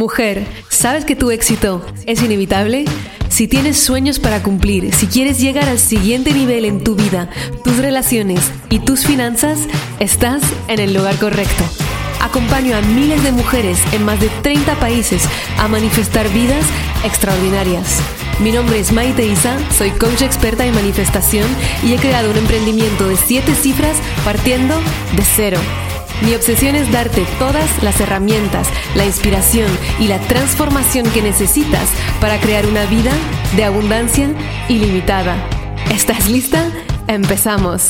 Mujer, ¿sabes que tu éxito es inevitable? Si tienes sueños para cumplir, si quieres llegar al siguiente nivel en tu vida, tus relaciones y tus finanzas, estás en el lugar correcto. Acompaño a miles de mujeres en más de 30 países a manifestar vidas extraordinarias. Mi nombre es Maite Issa, soy coach experta en manifestación y he creado un emprendimiento de 7 cifras partiendo de cero. Mi obsesión es darte todas las herramientas, la inspiración y la transformación que necesitas para crear una vida de abundancia ilimitada. ¿Estás lista? ¡Empezamos!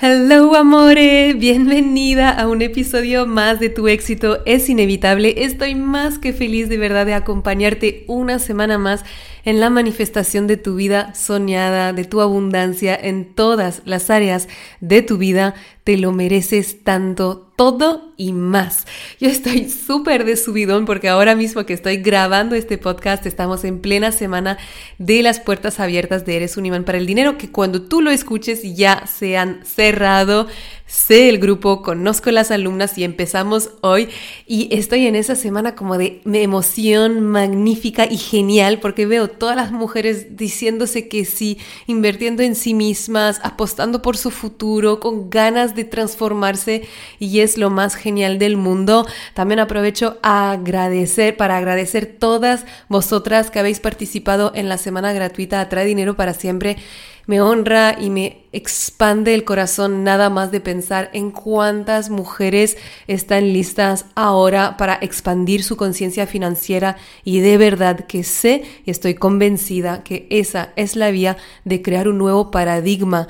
Hello amores, bienvenida a un episodio más de Tu éxito es inevitable. Estoy más que feliz de verdad de acompañarte una semana más en la manifestación de tu vida soñada, de tu abundancia en todas las áreas de tu vida. Te lo mereces tanto, todo y más. Yo estoy súper de subidón porque ahora mismo que estoy grabando este podcast estamos en plena semana de las puertas abiertas de Eres un imán para el dinero, que cuando tú lo escuches ya se han cerrado. Sé el grupo, conozco las alumnas y empezamos hoy, y estoy en esa semana como de emoción magnífica y genial porque veo todas las mujeres diciéndose que sí, invirtiendo en sí mismas, apostando por su futuro, con ganas de transformarse, y es lo más genial del mundo. También aprovecho para agradecer todas vosotras que habéis participado en la semana gratuita Atrae Dinero para Siempre. Me honra y me expande el corazón nada más de pensar en cuántas mujeres están listas ahora para expandir su conciencia financiera, y de verdad que sé y estoy convencida que esa es la vía de crear un nuevo paradigma.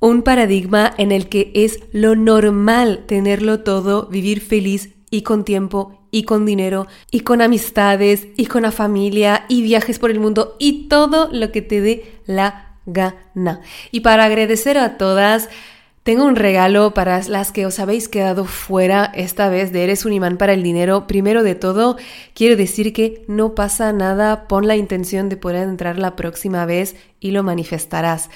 Un paradigma en el que es lo normal tenerlo todo, vivir feliz y con tiempo y con dinero, y con amistades, y con la familia, y viajes por el mundo, y todo lo que te dé la gana. Y para agradecer a todas, tengo un regalo para las que os habéis quedado fuera esta vez de Eres un imán para el dinero. Primero de todo, quiero decir que no pasa nada, pon la intención de poder entrar la próxima vez y lo manifestarás.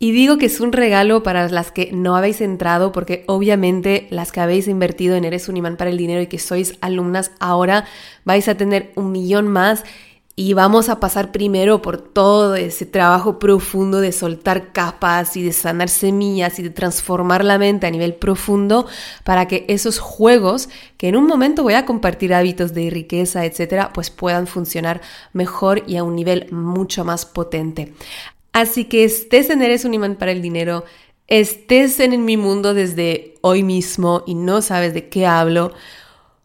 Y digo que es un regalo para las que no habéis entrado porque obviamente las que habéis invertido en Eres un imán para el dinero y que sois alumnas ahora vais a tener 1,000,000 más. Y vamos a pasar primero por todo ese trabajo profundo de soltar capas y de sanar semillas y de transformar la mente a nivel profundo para que esos juegos, que en un momento voy a compartir hábitos de riqueza, etcétera, pues puedan funcionar mejor y a un nivel mucho más potente. Así que estés en Eres un imán para el dinero, estés en Mi Mundo desde hoy mismo y no sabes de qué hablo,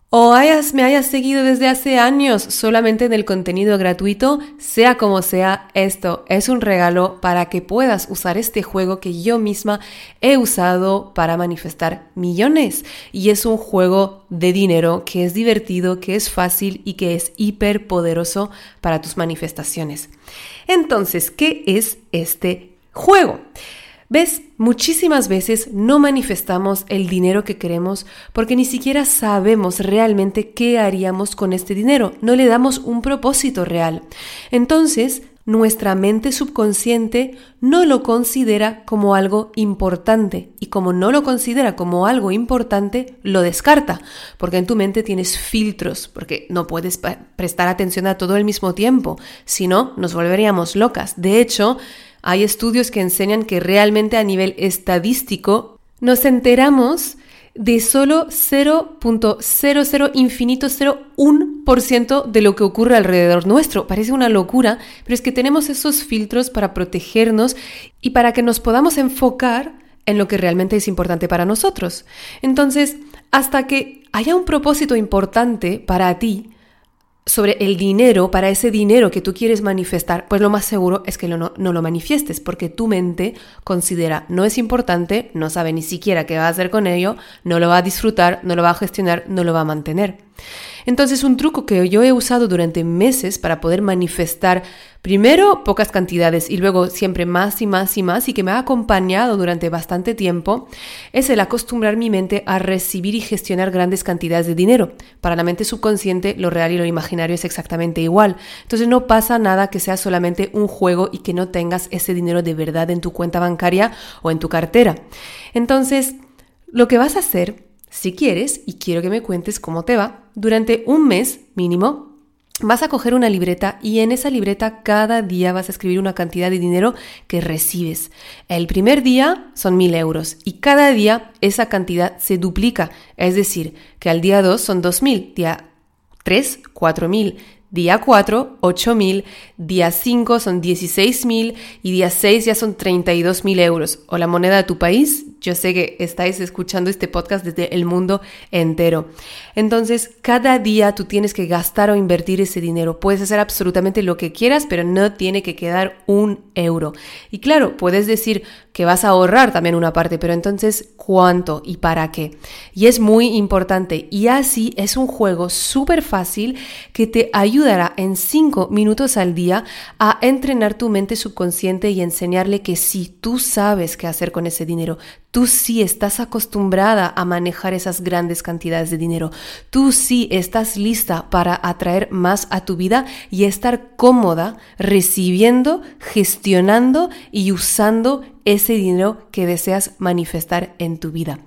o me hayas seguido desde hace años solamente en el contenido gratuito, sea como sea, esto es un regalo para que puedas usar este juego que yo misma he usado para manifestar millones. Y es un juego de dinero que es divertido, que es fácil y que es hiperpoderoso para tus manifestaciones. Entonces, ¿qué es este juego? ¿Ves? Muchísimas veces no manifestamos el dinero que queremos porque ni siquiera sabemos realmente qué haríamos con este dinero. No le damos un propósito real. Entonces, nuestra mente subconsciente no lo considera como algo importante, y como no lo considera como algo importante, lo descarta, porque en tu mente tienes filtros, porque no puedes prestar atención a todo al mismo tiempo, si no, nos volveríamos locas. De hecho, hay estudios que enseñan que realmente a nivel estadístico nos enteramos de solo 0.001% de lo que ocurre alrededor nuestro. Parece una locura, pero es que tenemos esos filtros para protegernos y para que nos podamos enfocar en lo que realmente es importante para nosotros. Entonces, hasta que haya un propósito importante para ti sobre el dinero, para ese dinero que tú quieres manifestar, pues lo más seguro es que no lo manifiestes, porque tu mente considera no es importante, no sabe ni siquiera qué va a hacer con ello, no lo va a disfrutar, no lo va a gestionar, no lo va a mantener. Entonces, un truco que yo he usado durante meses para poder manifestar primero pocas cantidades y luego siempre más y más y más, y que me ha acompañado durante bastante tiempo, es el acostumbrar mi mente a recibir y gestionar grandes cantidades de dinero. Para la mente subconsciente, lo real y lo imaginario es exactamente igual. Entonces, no pasa nada que sea solamente un juego y que no tengas ese dinero de verdad en tu cuenta bancaria o en tu cartera. Entonces, Lo que vas a hacer, si quieres, y quiero que me cuentes cómo te va, durante un mes mínimo, vas a coger una libreta y en esa libreta cada día vas a escribir una cantidad de dinero que recibes. El primer día son 1.000 euros y cada día esa cantidad se duplica. Es decir, que al día 2 son 2.000, día 3, 4.000, día 4, 8.000, día 5 son 16.000 y día 6 ya son 32.000 euros. O la moneda de tu país, yo sé que estáis escuchando este podcast desde el mundo entero. Entonces, cada día tú tienes que gastar o invertir ese dinero. Puedes hacer absolutamente lo que quieras, pero no tiene que quedar un euro. Y claro, puedes decir que vas a ahorrar también una parte, pero entonces, ¿cuánto y para qué? Y es muy importante. Y así es un juego súper fácil que te ayudará en 5 minutos al día a entrenar tu mente subconsciente y enseñarle que sí, tú sabes qué hacer con ese dinero. Tú sí estás acostumbrada a manejar esas grandes cantidades de dinero. Tú sí estás lista para atraer más a tu vida y estar cómoda recibiendo, gestionando y usando ese dinero que deseas manifestar en tu vida.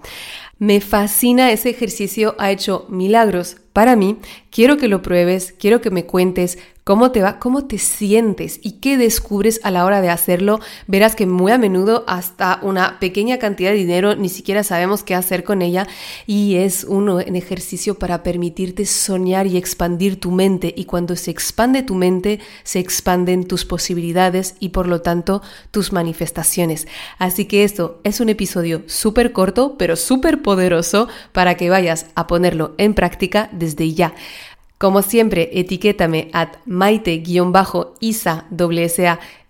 Me fascina ese ejercicio, ha hecho milagros para mí. Quiero que lo pruebes, quiero que me cuentes cómo te va, cómo te sientes y qué descubres a la hora de hacerlo. Verás que muy a menudo hasta una pequeña cantidad de dinero ni siquiera sabemos qué hacer con ella y es un ejercicio para permitirte soñar y expandir tu mente, y cuando se expande tu mente se expanden tus posibilidades y por lo tanto tus manifestaciones. Así que esto es un episodio súper corto pero súper poderoso para que vayas a ponerlo en práctica desde ya. Como siempre, etiquétame a Maite_Issa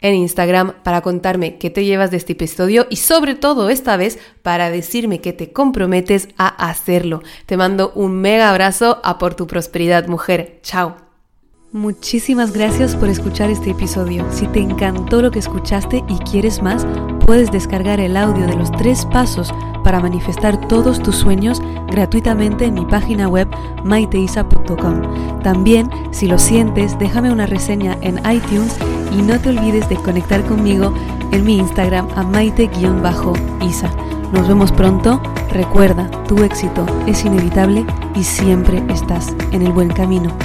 en Instagram para contarme qué te llevas de este episodio y sobre todo esta vez para decirme que te comprometes a hacerlo. Te mando un mega abrazo, a por tu prosperidad, mujer. Chao. Muchísimas gracias por escuchar este episodio. Si te encantó lo que escuchaste y quieres más, puedes descargar el audio de los 3 pasos para manifestar todos tus sueños gratuitamente en mi página web maiteisa.com. También, si lo sientes, déjame una reseña en iTunes y no te olvides de conectar conmigo en mi Instagram a maite_isa. Nos vemos pronto. Recuerda, tu éxito es inevitable y siempre estás en el buen camino.